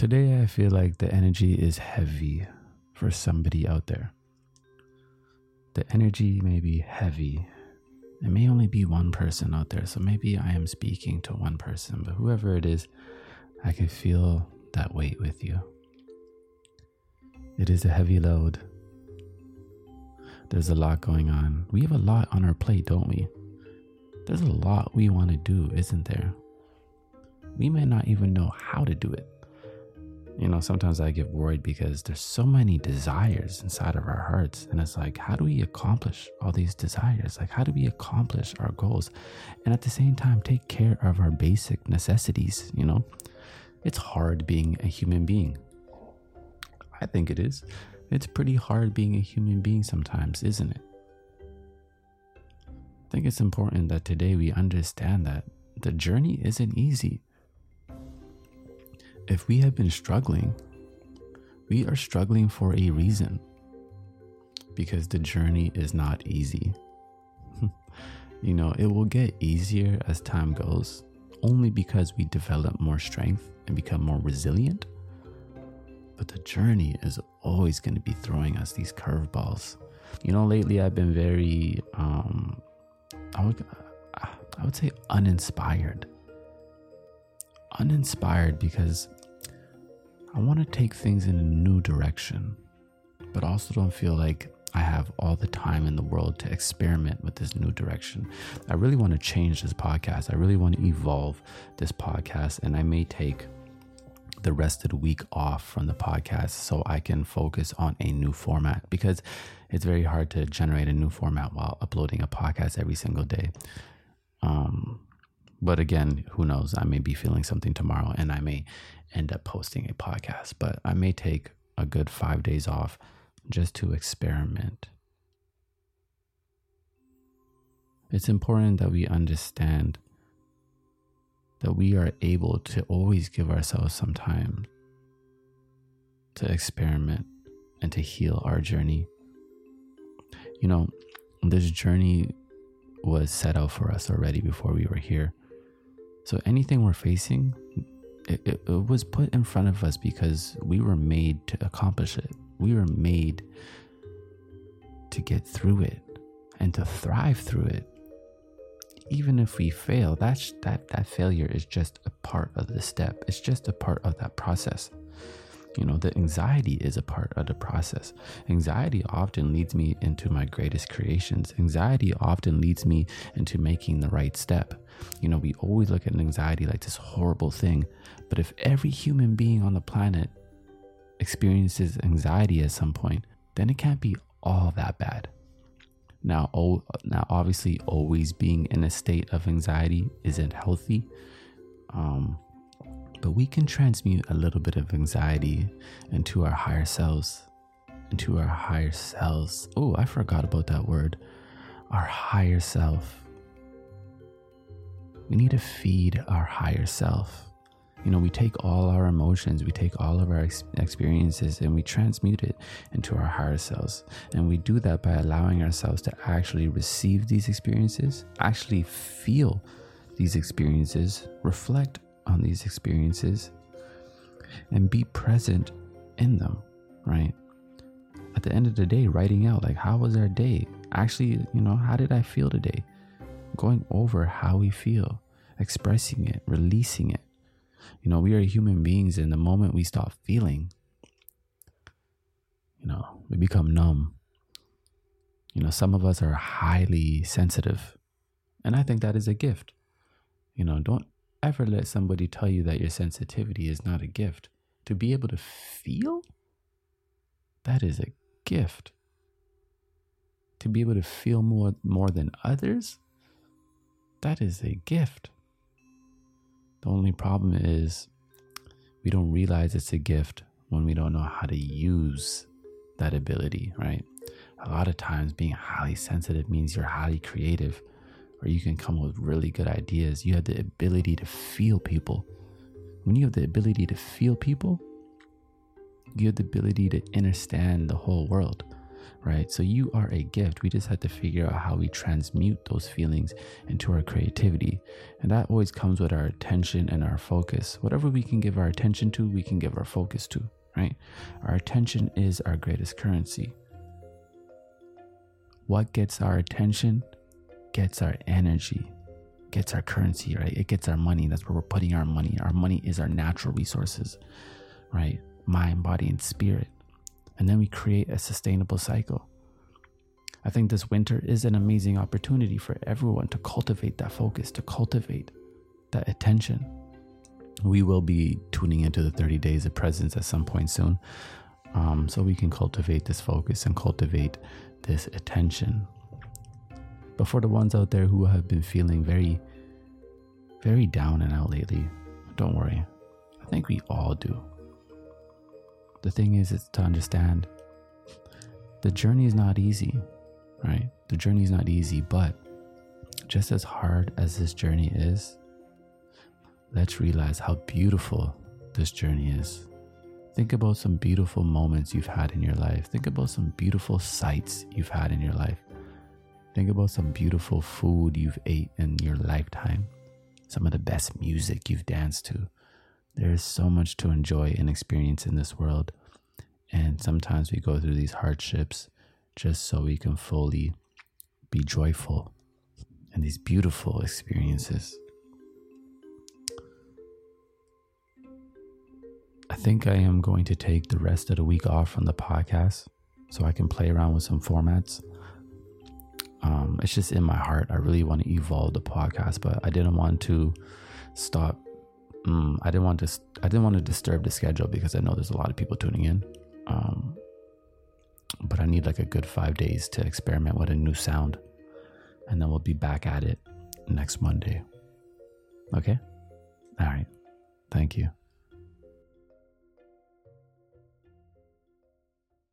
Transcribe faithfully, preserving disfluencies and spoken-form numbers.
Today, I feel like the energy is heavy for somebody out there. The energy may be heavy. It may only be one person out there, so maybe I am speaking to one person, but whoever it is, I can feel that weight with you. It is a heavy load. There's a lot going on. We have a lot on our plate, don't we? There's a lot we want to do, isn't there? We may not even know how to do it. You know, sometimes I get worried because there's so many desires inside of our hearts. And it's like, how do we accomplish all these desires? Like, how do we accomplish our goals? And at the same time, take care of our basic necessities, you know? It's hard being a human being. I think it is. It's pretty hard being a human being sometimes, isn't it? I think it's important that today we understand that the journey isn't easy. If we have been struggling, we are struggling for a reason, because the journey is not easy. You know, it will get easier as time goes, only because we develop more strength and become more resilient. But the journey is always going to be throwing us these curveballs. You know, lately I've been very, um, I would, I would say uninspired. Uninspired because I want to take things in a new direction, but also don't feel like I have all the time in the world to experiment with this new direction. I really want to change this podcast. I really want to evolve this podcast, and I may take the rest of the week off from the podcast so I can focus on a new format, because it's very hard to generate a new format while uploading a podcast every single day. Um, but again, who knows? I may be feeling something tomorrow and I may end up posting a podcast, but I may take a good five days off just to experiment. It's important that we understand that we are able to always give ourselves some time to experiment and to heal our journey. You know, this journey was set out for us already before we were here. So anything we're facing, it, it, it was put in front of us because we were made to accomplish it. We were made to get through it and to thrive through it. Even if we fail, that's, that that failure is just a part of the step. It's just a part of that process. You know, the anxiety is a part of the process. Anxiety often leads me into my greatest creations. Anxiety often leads me into making the right step. You know, we always look at anxiety like this horrible thing. But if every human being on the planet experiences anxiety at some point, then it can't be all that bad. Now, oh, now, obviously, always being in a state of anxiety isn't healthy, um, but we can transmute a little bit of anxiety into our higher selves, into our higher selves. Oh, I forgot about that word, our higher self. We need to feed our higher self. You know, we take all our emotions, we take all of our ex- experiences and we transmute it into our higher selves. And we do that by allowing ourselves to actually receive these experiences, actually feel these experiences, reflect on these experiences, and be present in them, right? At the end of the day, writing out, like, how was our day? Actually, you know, how did I feel today? Going over how we feel, expressing it, releasing it. You know, we are human beings, and the moment we stop feeling, you know, we become numb. You know, some of us are highly sensitive, and I think that is a gift. You know, don't ever let somebody tell you that your sensitivity is not a gift. To be able to feel, that is a gift. To be able to feel more, more than others, that is a gift. The only problem is we don't realize it's a gift when we don't know how to use that ability, right? A lot of times being highly sensitive means you're highly creative, or you can come with really good ideas. You have the ability to feel people. When you have the ability to feel people, you have the ability to understand the whole world. right? So you are a gift. We just have to figure out how we transmute those feelings into our creativity. And that always comes with our attention and our focus. Whatever we can give our attention to, we can give our focus to, right? Our attention is our greatest currency. What gets our attention gets our energy, gets our currency, right? It gets our money. That's where we're putting our money. Our money is our natural resources, right? Mind, body, and spirit. And then we create a sustainable cycle. I think this winter is an amazing opportunity for everyone to cultivate that focus, to cultivate that attention. We will be tuning into the thirty days of presence at some point soon. Um, so we can cultivate this focus and cultivate this attention. But for the ones out there who have been feeling very, very down and out lately, don't worry. I think we all do. The thing is, it's to understand the journey is not easy, right? The journey is not easy, but just as hard as this journey is, let's realize how beautiful this journey is. Think about some beautiful moments you've had in your life. Think about some beautiful sights you've had in your life. Think about some beautiful food you've ate in your lifetime. Some of the best music you've danced to. There is so much to enjoy and experience in this world. And sometimes we go through these hardships just so we can fully be joyful in these beautiful experiences. I think I am going to take the rest of the week off from the podcast so I can play around with some formats. Um, it's just in my heart. I really want to evolve the podcast, but I didn't want to stop. Mm, I didn't want to. I didn't want to disturb the schedule because I know there's a lot of people tuning in. Um, but I need like a good five days to experiment with a new sound, and then we'll be back at it next Monday. Okay? All right. Thank you.